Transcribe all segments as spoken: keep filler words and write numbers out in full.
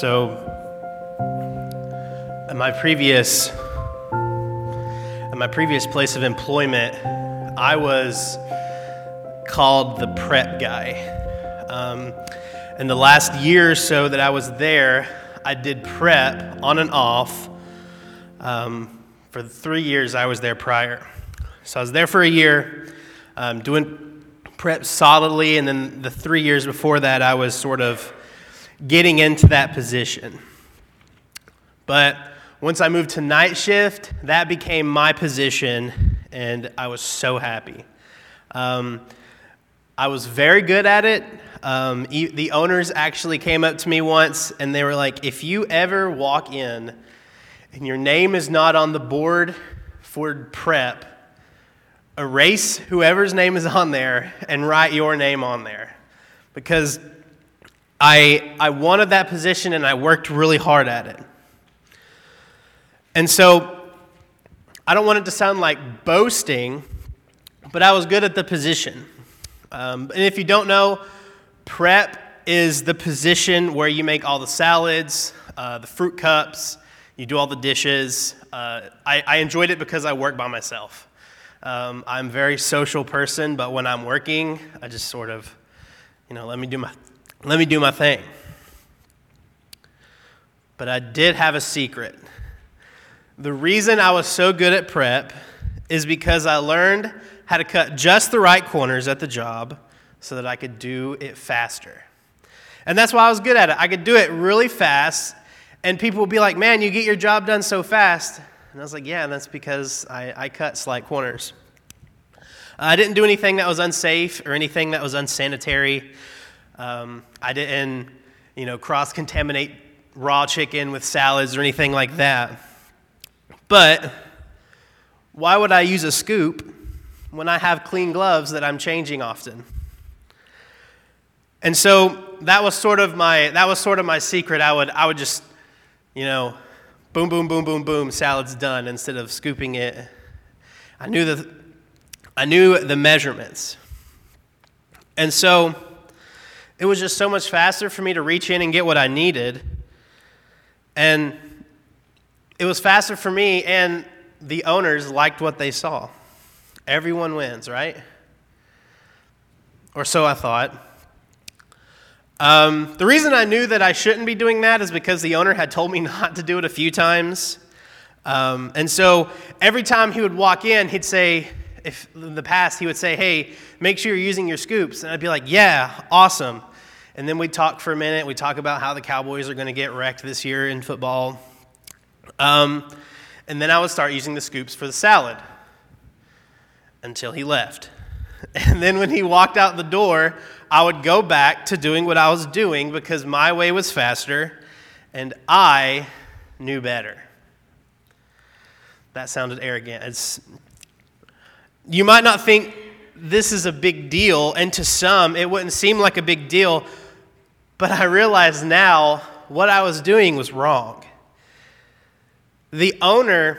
So, at my previous, at my previous place of employment, I was called the prep guy. Um, and the last year or so that I was there, I did prep on and off. Um, for the three years I was there prior. So I was there for a year, um, doing prep solidly, and then the three years before that, I was sort of getting into that position. But once I moved to night shift, that became my position, and I was so happy. Um, I was very good at it. Um, e- the owners actually came up to me once, and they were like, if you ever walk in and your name is not on the board for prep, erase whoever's name is on there and write your name on there. Because I I wanted that position, and I worked really hard at it. And so I don't want it to sound like boasting, but I was good at the position. Um, and if you don't know, prep is the position where you make all the salads, uh, the fruit cups, you do all the dishes. Uh, I, I enjoyed it because I work by myself. Um, I'm a very social person, but when I'm working, I just sort of, you know, let me do my Let me do my thing. But I did have a secret. The reason I was so good at prep is because I learned how to cut just the right corners at the job so that I could do it faster. And that's why I was good at it. I could do it really fast, and people would be like, man, you get your job done so fast. And I was like, yeah, and that's because I, I cut slight corners. I didn't do anything that was unsafe or anything that was unsanitary. Um, I didn't, you know, cross-contaminate raw chicken with salads or anything like that. But why would I use a scoop when I have clean gloves that I'm changing often? And so that was sort of my that was sort of my secret. I would I would just, you know, boom, boom, boom, boom, boom, salad's done instead of scooping it. I knew the I knew the measurements, and so. It was just so much faster for me to reach in and get what I needed. And it was faster for me, and the owners liked what they saw. Everyone wins, right? Or so I thought. Um, the reason I knew that I shouldn't be doing that is because the owner had told me not to do it a few times. Um, and so every time he would walk in, he'd say, If in the past, he would say, hey, make sure you're using your scoops. And I'd be like, yeah, awesome. And then we'd talk for a minute. We'd talk about how the Cowboys are going to get wrecked this year in football. Um, and then I would start using the scoops for the salad until he left. And then when he walked out the door, I would go back to doing what I was doing because my way was faster and I knew better. That sounded arrogant. It's You might not think this is a big deal, and to some, it wouldn't seem like a big deal, but I realize now what I was doing was wrong. The owner,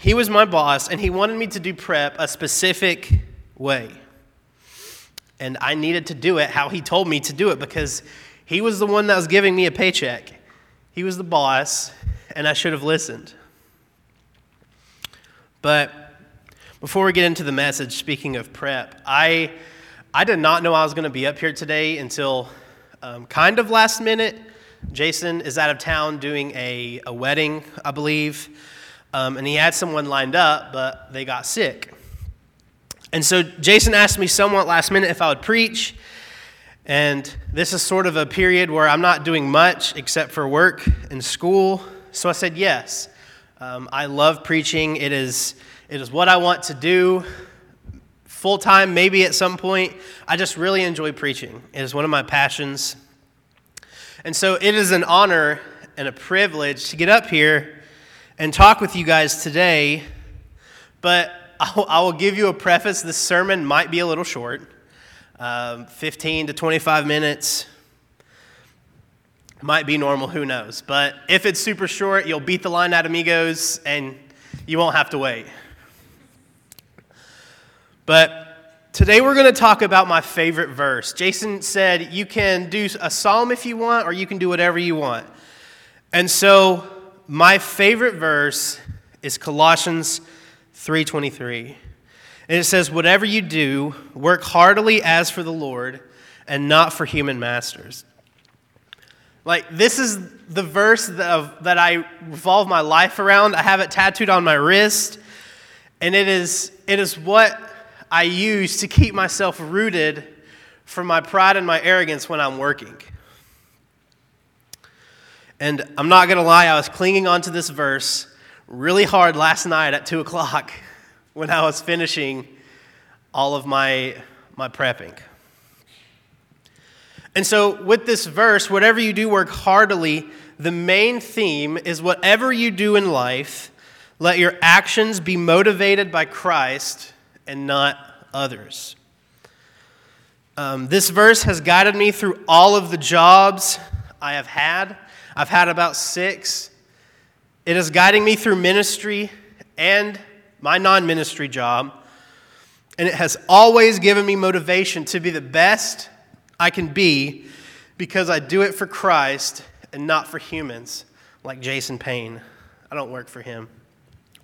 he was my boss, and he wanted me to do prep a specific way, and I needed to do it how he told me to do it because he was the one that was giving me a paycheck. He was the boss, and I should have listened, but before we get into the message, speaking of prep, I I did not know I was going to be up here today until um, kind of last minute. Jason is out of town doing a, a wedding, I believe, um, and he had someone lined up, but they got sick. And so Jason asked me somewhat last minute if I would preach, and this is sort of a period where I'm not doing much except for work and school, so I said yes. Um, I love preaching. It is... It is what I want to do full-time, maybe at some point. I just really enjoy preaching. It is one of my passions. And so it is an honor and a privilege to get up here and talk with you guys today, but I will give you a preface. This sermon might be a little short, um, fifteen to twenty-five minutes, might be normal, who knows, but if it's super short, you'll beat the line out of amigos and you won't have to wait. But today we're going to talk about my favorite verse. Jason said you can do a psalm if you want, or you can do whatever you want. And so my favorite verse is Colossians three twenty-three. And it says, whatever you do, work heartily as for the Lord and not for human masters. Like, this is the verse that, of, that I revolve my life around. I have it tattooed on my wrist. And it is it is what I use to keep myself rooted from my pride and my arrogance when I'm working. And I'm not going to lie, I was clinging onto this verse really hard last night at two o'clock when I was finishing all of my, my prepping. And so with this verse, whatever you do, work heartily. The main theme is whatever you do in life, let your actions be motivated by Christ and not others. Um, this verse has guided me through all of the jobs I have had. I've had about six. It is guiding me through ministry and my non-ministry job. And it has always given me motivation to be the best I can be because I do it for Christ and not for humans, like Jason Payne. I don't work for him.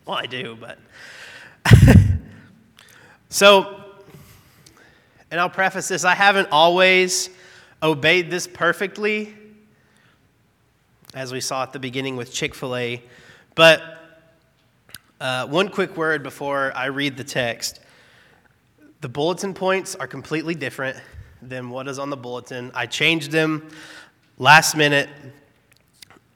Well, I do, but... So, and I'll preface this, I haven't always obeyed this perfectly, as we saw at the beginning with Chick-fil-A. But uh, one quick word before I read the text. The bulletin points are completely different than what is on the bulletin. I changed them last minute.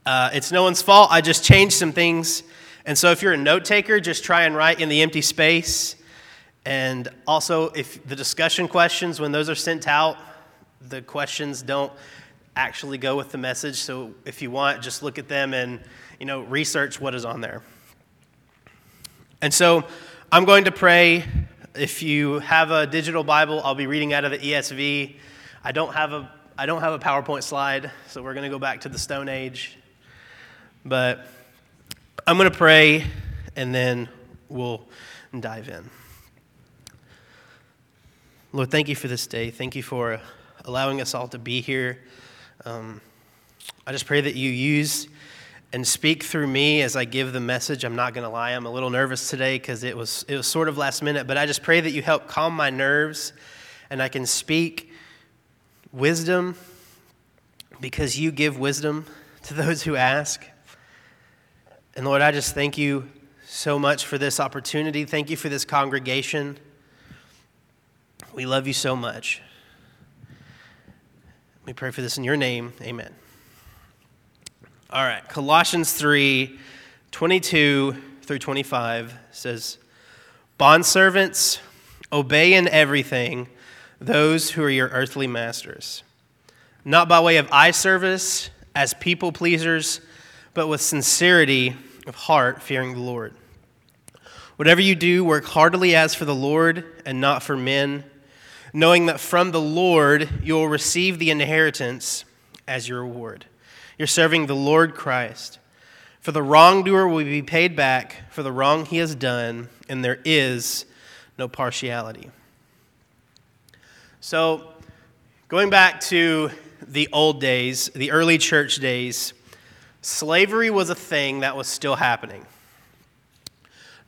Uh, it's no one's fault. I just changed some things. And so if you're a note taker, just try and write in the empty space. And also, if the discussion questions, when those are sent out, the questions don't actually go with the message. So if you want, just look at them and, you know, research what is on there. And so I'm going to pray. If you have a digital Bible, I'll be reading out of the E S V. I don't have a I don't have a PowerPoint slide, so we're going to go back to the Stone Age. But I'm going to pray, and then we'll dive in. Lord, thank you for this day. Thank you for allowing us all to be here. Um, I just pray that you use and speak through me as I give the message. I'm not going to lie, I'm a little nervous today because it was it was sort of last minute, but I just pray that you help calm my nerves and I can speak wisdom because you give wisdom to those who ask. And Lord, I just thank you so much for this opportunity. Thank you for this congregation. We love you so much. We pray for this in your name. Amen. All right, Colossians three twenty-two through twenty-five says, bondservants, obey in everything those who are your earthly masters, not by way of eye service as people pleasers, but with sincerity of heart, fearing the Lord. Whatever you do, work heartily as for the Lord and not for men, knowing that from the Lord you will receive the inheritance as your reward. You're serving the Lord Christ. For the wrongdoer will be paid back for the wrong he has done, and there is no partiality. So, going back to the old days, the early church days, slavery was a thing that was still happening.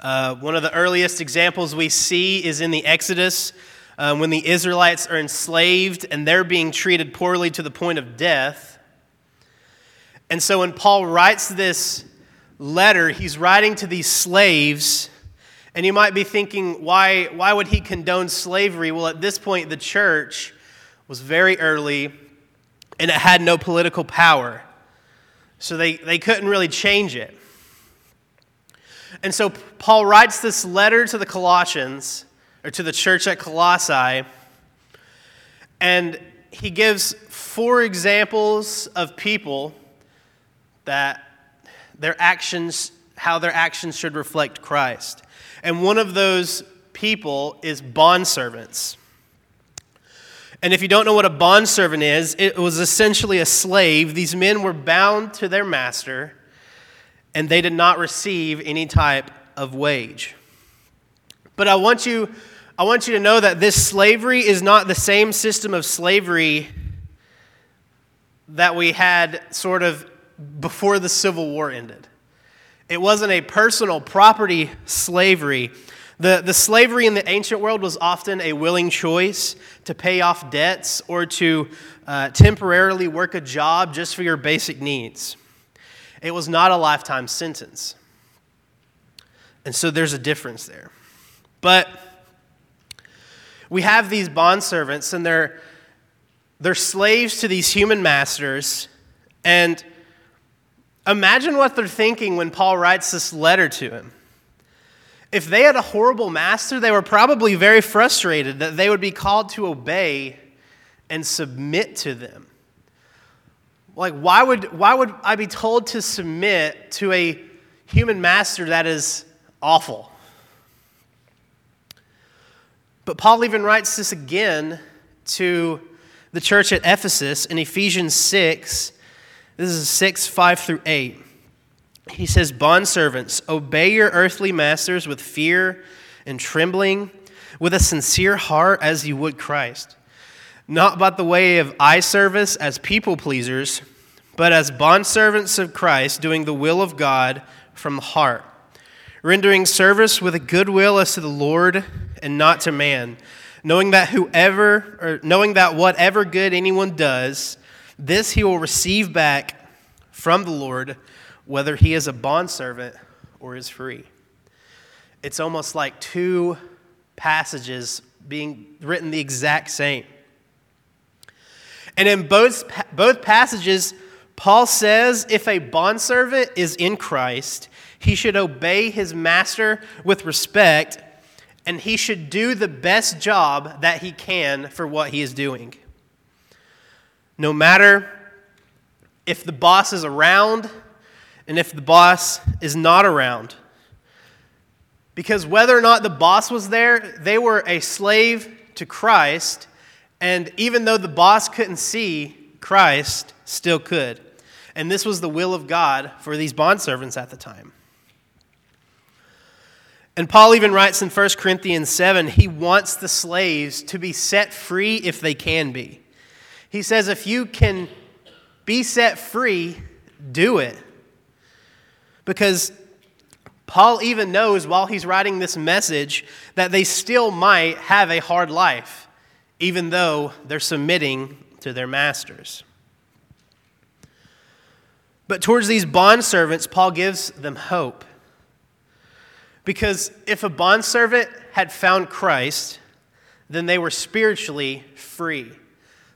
Uh, one of the earliest examples we see is in the Exodus, um, when the Israelites are enslaved and they're being treated poorly to the point of death. And so when Paul writes this letter, he's writing to these slaves, and you might be thinking, why, why would he condone slavery? Well, at this point, the church was very early, and it had no political power, so they, they couldn't really change it. And so Paul writes this letter to the Colossians, or to the church at Colossae, and he gives four examples of people that their actions, how their actions should reflect Christ. And one of those people is bondservants. And if you don't know what a bondservant is, it was essentially a slave. These men were bound to their master, and they did not receive any type of wage. But I want you, I want you to know that this slavery is not the same system of slavery that we had sort of before the Civil War ended. It wasn't a personal property slavery. The, the slavery in the ancient world was often a willing choice to pay off debts or to uh, temporarily work a job just for your basic needs. It was not a lifetime sentence. And so there's a difference there. But we have these bondservants, and they're, they're slaves to these human masters. And imagine what they're thinking when Paul writes this letter to him. If they had a horrible master, they were probably very frustrated that they would be called to obey and submit to them. Like, why would why would I be told to submit to a human master that is awful? But Paul even writes this again to the church at Ephesus in Ephesians six. This is six, five through eight. He says, "Bondservants, obey your earthly masters with fear and trembling, with a sincere heart as you would Christ, not by the way of eye service as people pleasers, but as bondservants of Christ, doing the will of God from the heart, rendering service with a good will as to the Lord and not to man, knowing that whoever or knowing that whatever good anyone does, this he will receive back from the Lord, whether he is a bondservant or is free." It's almost like two passages being written the exact same. And in both, both passages, Paul says if a bondservant is in Christ, he should obey his master with respect, and he should do the best job that he can for what he is doing. No matter if the boss is around, and if the boss is not around. Because whether or not the boss was there, they were a slave to Christ. And even though the boss couldn't see, Christ still could. And this was the will of God for these bondservants at the time. And Paul even writes in First Corinthians seven, he wants the slaves to be set free if they can be. He says, if you can be set free, do it. Because Paul even knows while he's writing this message that they still might have a hard life, even though they're submitting to their masters. But towards these bondservants, Paul gives them hope. Because if a bondservant had found Christ, then they were spiritually free.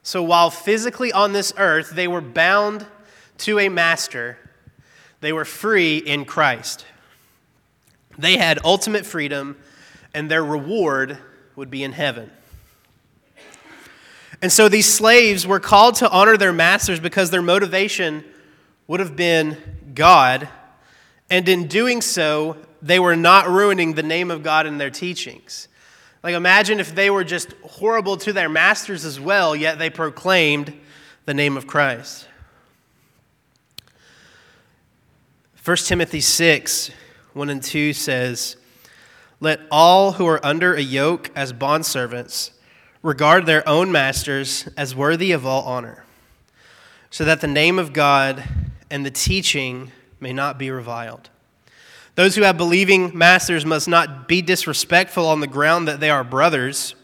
So while physically on this earth, they were bound to a master, they were free in Christ. They had ultimate freedom, and their reward would be in heaven. And so these slaves were called to honor their masters because their motivation would have been God, and in doing so, they were not ruining the name of God in their teachings. Like, imagine if they were just horrible to their masters as well, yet they proclaimed the name of Christ. First Timothy six, one and two says, "Let all who are under a yoke as bondservants regard their own masters as worthy of all honor, so that the name of God and the teaching may not be reviled. Those who have believing masters must not be disrespectful on the ground that they are brothers.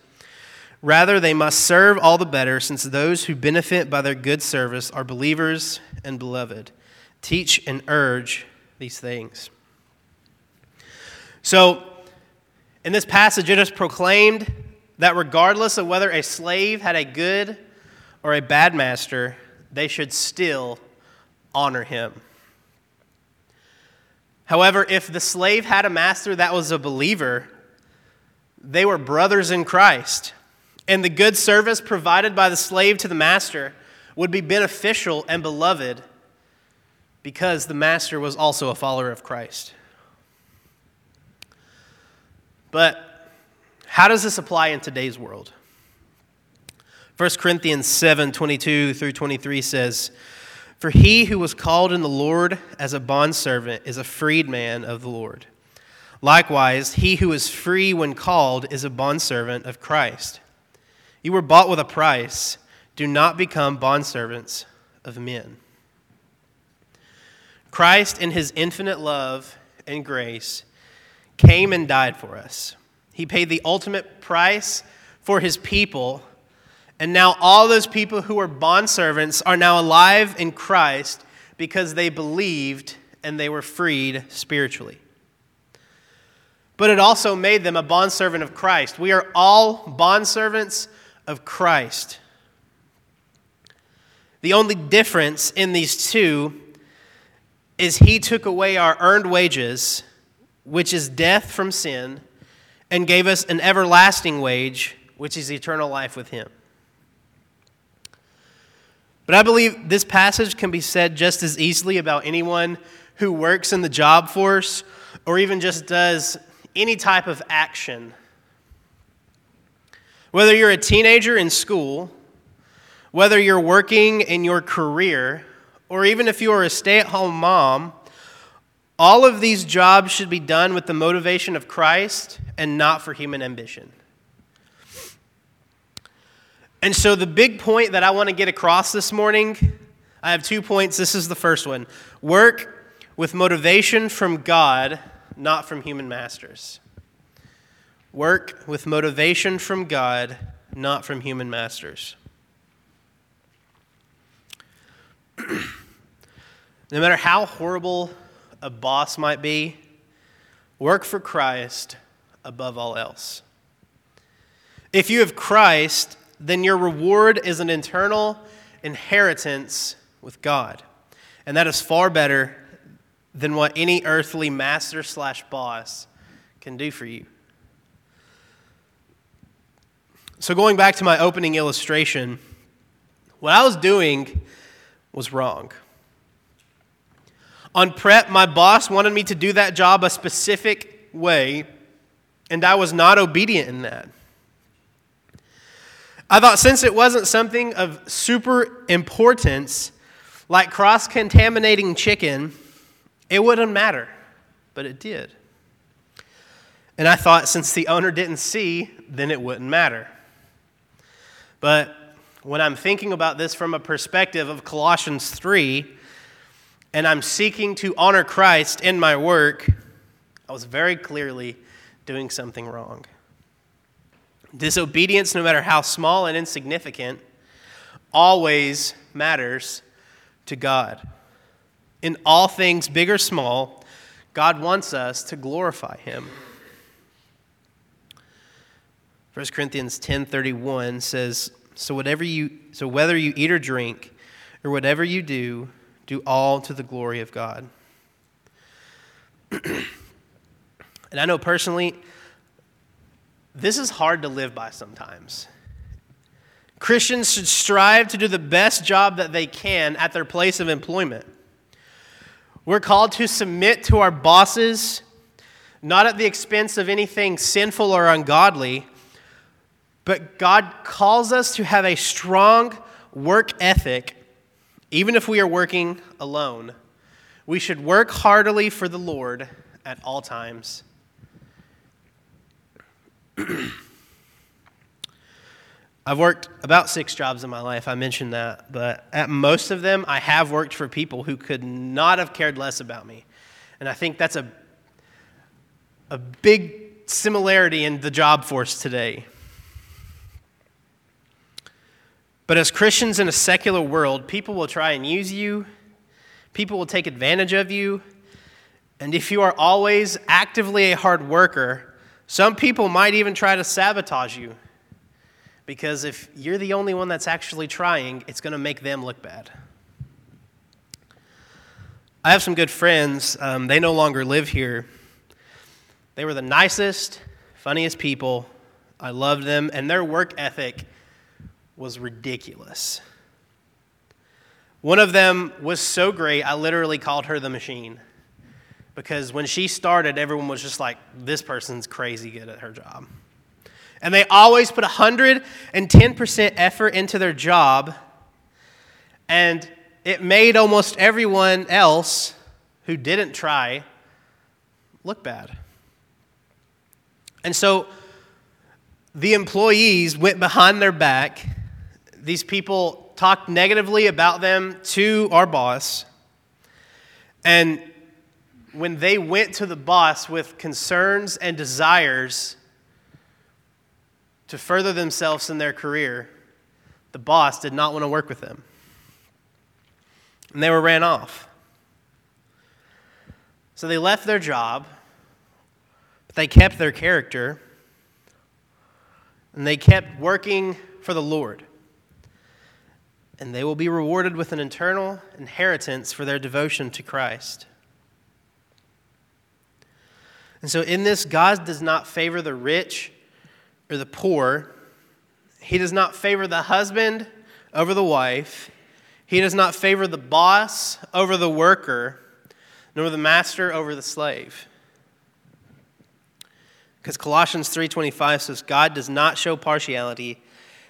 Rather, they must serve all the better, since those who benefit by their good service are believers and beloved. Teach and urge these things." So, in this passage, it is proclaimed that regardless of whether a slave had a good or a bad master, they should still honor him. However, if the slave had a master that was a believer, they were brothers in Christ, and the good service provided by the slave to the master would be beneficial and beloved because the master was also a follower of Christ. But how does this apply in today's world? First Corinthians seven, twenty-two through twenty-three says, "For he who was called in the Lord as a bondservant is a freedman of the Lord. Likewise, he who is free when called is a bondservant of Christ. You were bought with a price. Do not become bondservants of men." Christ, in his infinite love and grace, came and died for us. He paid the ultimate price for his people. And now all those people who were bondservants are now alive in Christ because they believed and they were freed spiritually. But it also made them a bondservant of Christ. We are all bondservants of Christ. The only difference in these two is he took away our earned wages, which is death from sin, and gave us an everlasting wage, which is eternal life with him. But I believe this passage can be said just as easily about anyone who works in the job force or even just does any type of action. Whether you're a teenager in school, whether you're working in your career, or even if you are a stay-at-home mom, all of these jobs should be done with the motivation of Christ and not for human ambition. And so the big point that I want to get across this morning, I have two points. This is the first one. Work with motivation from God, not from human masters. Work with motivation from God, not from human masters. No matter how horrible a boss might be, work for Christ above all else. If you have Christ, then your reward is an eternal inheritance with God. And that is far better than what any earthly master slash boss can do for you. So going back to my opening illustration, what I was doing was wrong. On prep, my boss wanted me to do that job a specific way, and I was not obedient in that. I thought since it wasn't something of super importance, like cross-contaminating chicken, it wouldn't matter, but it did. And I thought since the owner didn't see, then it wouldn't matter. But when I'm thinking about this from a perspective of Colossians three, and I'm seeking to honor Christ in my work, I was very clearly doing something wrong. Disobedience, no matter how small and insignificant, always matters to God. In all things, big or small, God wants us to glorify him. First Corinthians ten thirty-one says, so whatever you so whether you eat or drink, or whatever you do, do all to the glory of God. And I know personally, this is hard to live by sometimes. Christians should strive to do the best job that they can at their place of employment. We're called to submit to our bosses, not at the expense of anything sinful or ungodly, but God calls us to have a strong work ethic, even if we are working alone. We should work heartily for the Lord at all times. I've worked about six jobs in my life, I mentioned that, but at most of them, I have worked for people who could not have cared less about me. And I think that's a, a big similarity in the job force today. But as Christians in a secular world, people will try and use you, people will take advantage of you, and if you are always actively a hard worker, some people might even try to sabotage you, because if you're the only one that's actually trying, it's going to make them look bad. I have some good friends. Um, they no longer live here. They were the nicest, funniest people I loved them, and their work ethic was ridiculous. One of them was so great, I literally called her the machine, because when she started, everyone was just like, this person's crazy good at her job. And they always put one hundred ten percent effort into their job, and it made almost everyone else who didn't try look bad. And so the employees went behind their back. These people talked negatively about them to our boss. And when they went to the boss with concerns and desires to further themselves in their career, the boss did not want to work with them. And they were ran off. So they left their job, but they kept their character, and they kept working for the Lord. And they will be rewarded with an eternal inheritance for their devotion to Christ. And so in this, God does not favor the rich or the poor. He does not favor the husband over the wife. He does not favor the boss over the worker, nor the master over the slave. Because Colossians three twenty-five says, God does not show partiality,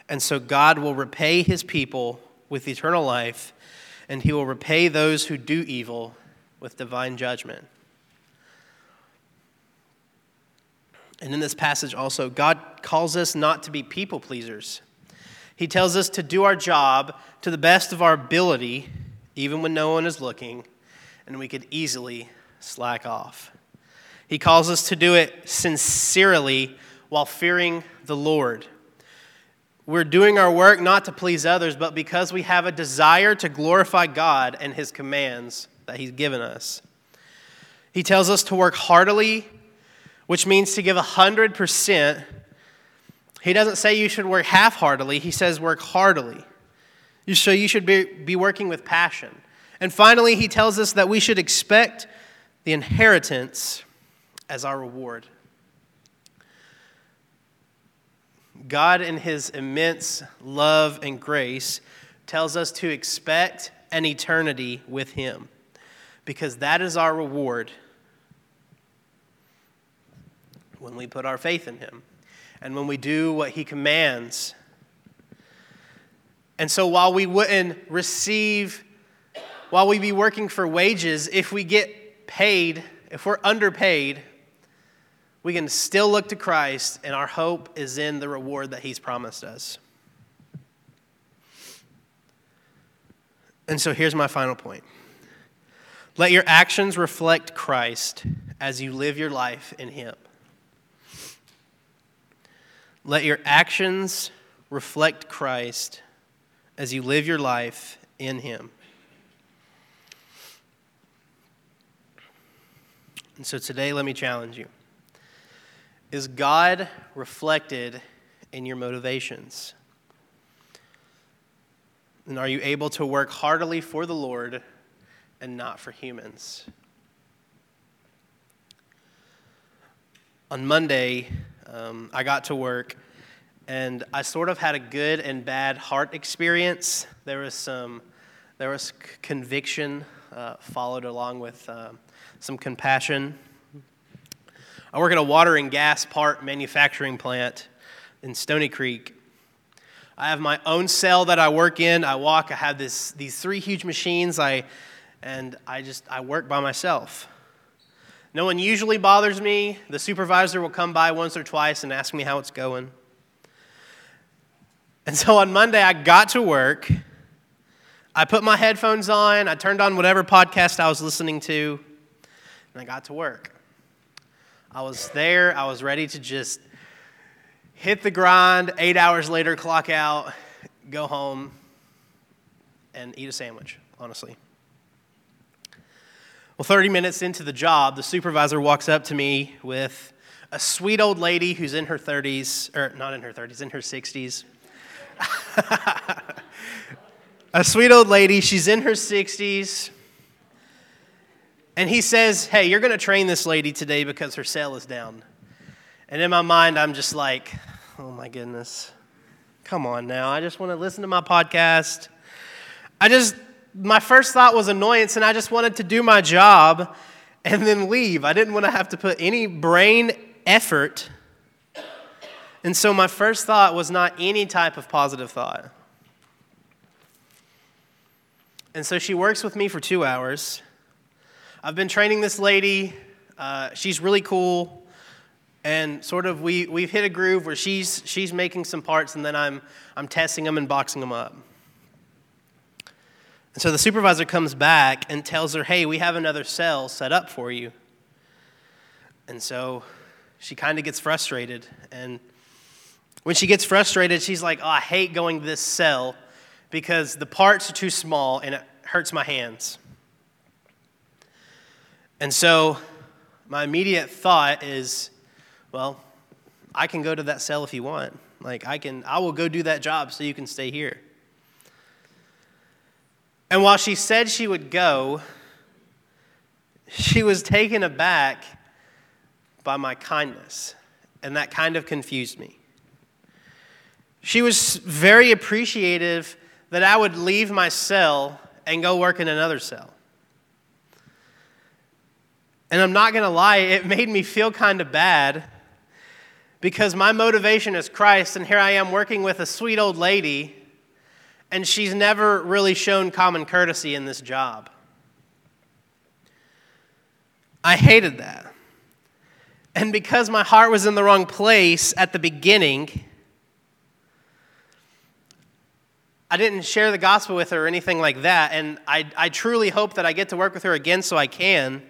and so God will repay his people with eternal life, and he will repay those who do evil with divine judgment. And in this passage also, God calls us not to be people pleasers. He tells us to do our job to the best of our ability, even when no one is looking, and we could easily slack off. He calls us to do it sincerely while fearing the Lord. We're doing our work not to please others, but because we have a desire to glorify God and his commands that he's given us. He tells us to work heartily, which means to give one hundred percent. He doesn't say you should work half-heartedly. He says work heartily. So you should be, be working with passion. And finally, he tells us that we should expect the inheritance as our reward. God, in his immense love and grace, tells us to expect an eternity with him, because that is our reward when we put our faith in him and when we do what he commands. And so while we wouldn't receive, while we be working for wages, if we get paid, if we're underpaid, we can still look to Christ, and our hope is in the reward that he's promised us. And so here's my final point. Let your actions reflect Christ as you live your life in him. Let your actions reflect Christ as you live your life in him. And so today, let me challenge you. Is God reflected in your motivations? And are you able to work heartily for the Lord and not for humans? On Monday, um, I got to work, and I sort of had a good and bad heart experience. There was some, there was conviction uh, followed along with Uh, some compassion. I work at a water and gas part manufacturing plant in Stony Creek. I have my own cell that I work in. I walk, I have this these three huge machines, I and I just I work by myself. No one usually bothers me. The supervisor will come by once or twice and ask me how it's going. And so on Monday I got to work. I put my headphones on, I turned on whatever podcast I was listening to, and I got to work. I was there. I was ready to just hit the grind, eight hours later, clock out, go home, and eat a sandwich, honestly. Well, thirty minutes into the job, the supervisor walks up to me with a sweet old lady who's in her thirties, or not in her thirties, in her sixties. A sweet old lady, she's in her sixties. And he says, hey, you're going to train this lady today because her cell is down. And in my mind, I'm just like, Oh my goodness. Come on now. I just want to listen to my podcast. I just, my first thought was annoyance, and I just wanted to do my job and then leave. I didn't want to have to put any brain effort. And so my first thought was not any type of positive thought. And so she works with me for two hours. I've been training this lady. Uh, she's really cool. And sort of we, we've hit a groove where she's she's making some parts, and then I'm I'm testing them and boxing them up. And so the supervisor comes back and tells her, hey, we have another cell set up for you. And so she kind of gets frustrated. And when she gets frustrated, she's like, oh, I hate going to this cell because the parts are too small and it hurts my hands. And so my immediate thought is, well, I can go to that cell if you want. Like, I can, I will go do that job so you can stay here. And while she said she would go, she was taken aback by my kindness. And that kind of confused me. She was very appreciative that I would leave my cell and go work in another cell. And I'm not going to lie, it made me feel kind of bad because my motivation is Christ, and here I am working with a sweet old lady, and she's never really shown common courtesy in this job. I hated that. And because my heart was in the wrong place at the beginning, I didn't share the gospel with her or anything like that, and I, I truly hope that I get to work with her again so I can.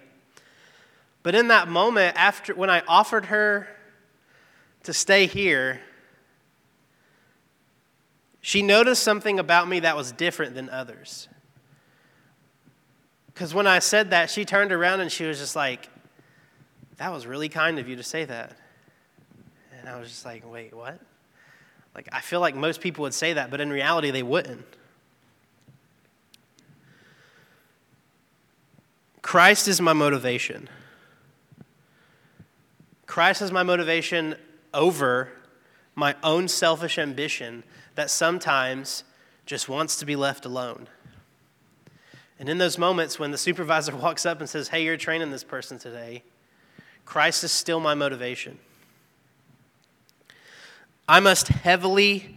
But in that moment, after when I offered her to stay here, she noticed something about me that was different than others. Because when I said that, she turned around and she was just like, that was really kind of you to say that. And I was just like, wait, what? Like, I feel like most people would say that, but in reality, they wouldn't. Christ is my motivation. Christ is my motivation over my own selfish ambition that sometimes just wants to be left alone. And in those moments when the supervisor walks up and says, hey, you're training this person today, Christ is still my motivation. I must heavily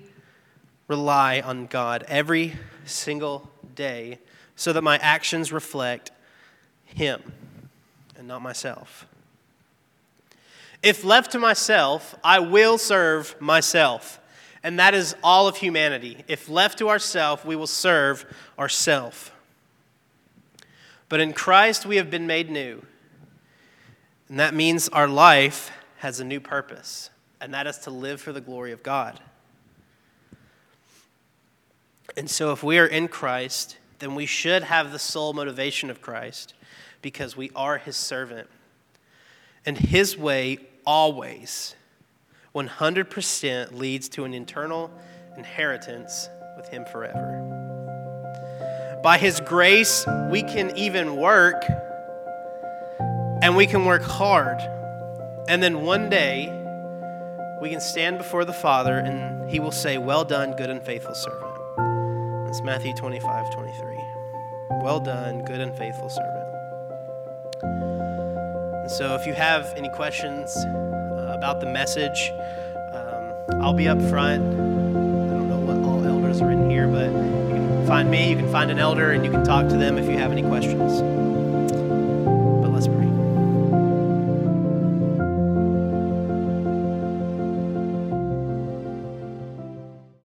rely on God every single day so that my actions reflect Him and not myself. If left to myself, I will serve myself. And that is all of humanity. If left to ourselves, we will serve ourselves. But in Christ, we have been made new. And that means our life has a new purpose. And that is to live for the glory of God. And so if we are in Christ, then we should have the sole motivation of Christ because we are His servant. And His way always, one hundred percent, leads to an eternal inheritance with Him forever. By His grace, we can even work, and we can work hard. And then one day, we can stand before the Father, and He will say, well done, good and faithful servant. That's Matthew twenty-five twenty-three. Well done, good and faithful servant. So if you have any questions uh, about the message, um, I'll be up front. I don't know what all elders are in here, but you can find me, you can find an elder, and you can talk to them if you have any questions.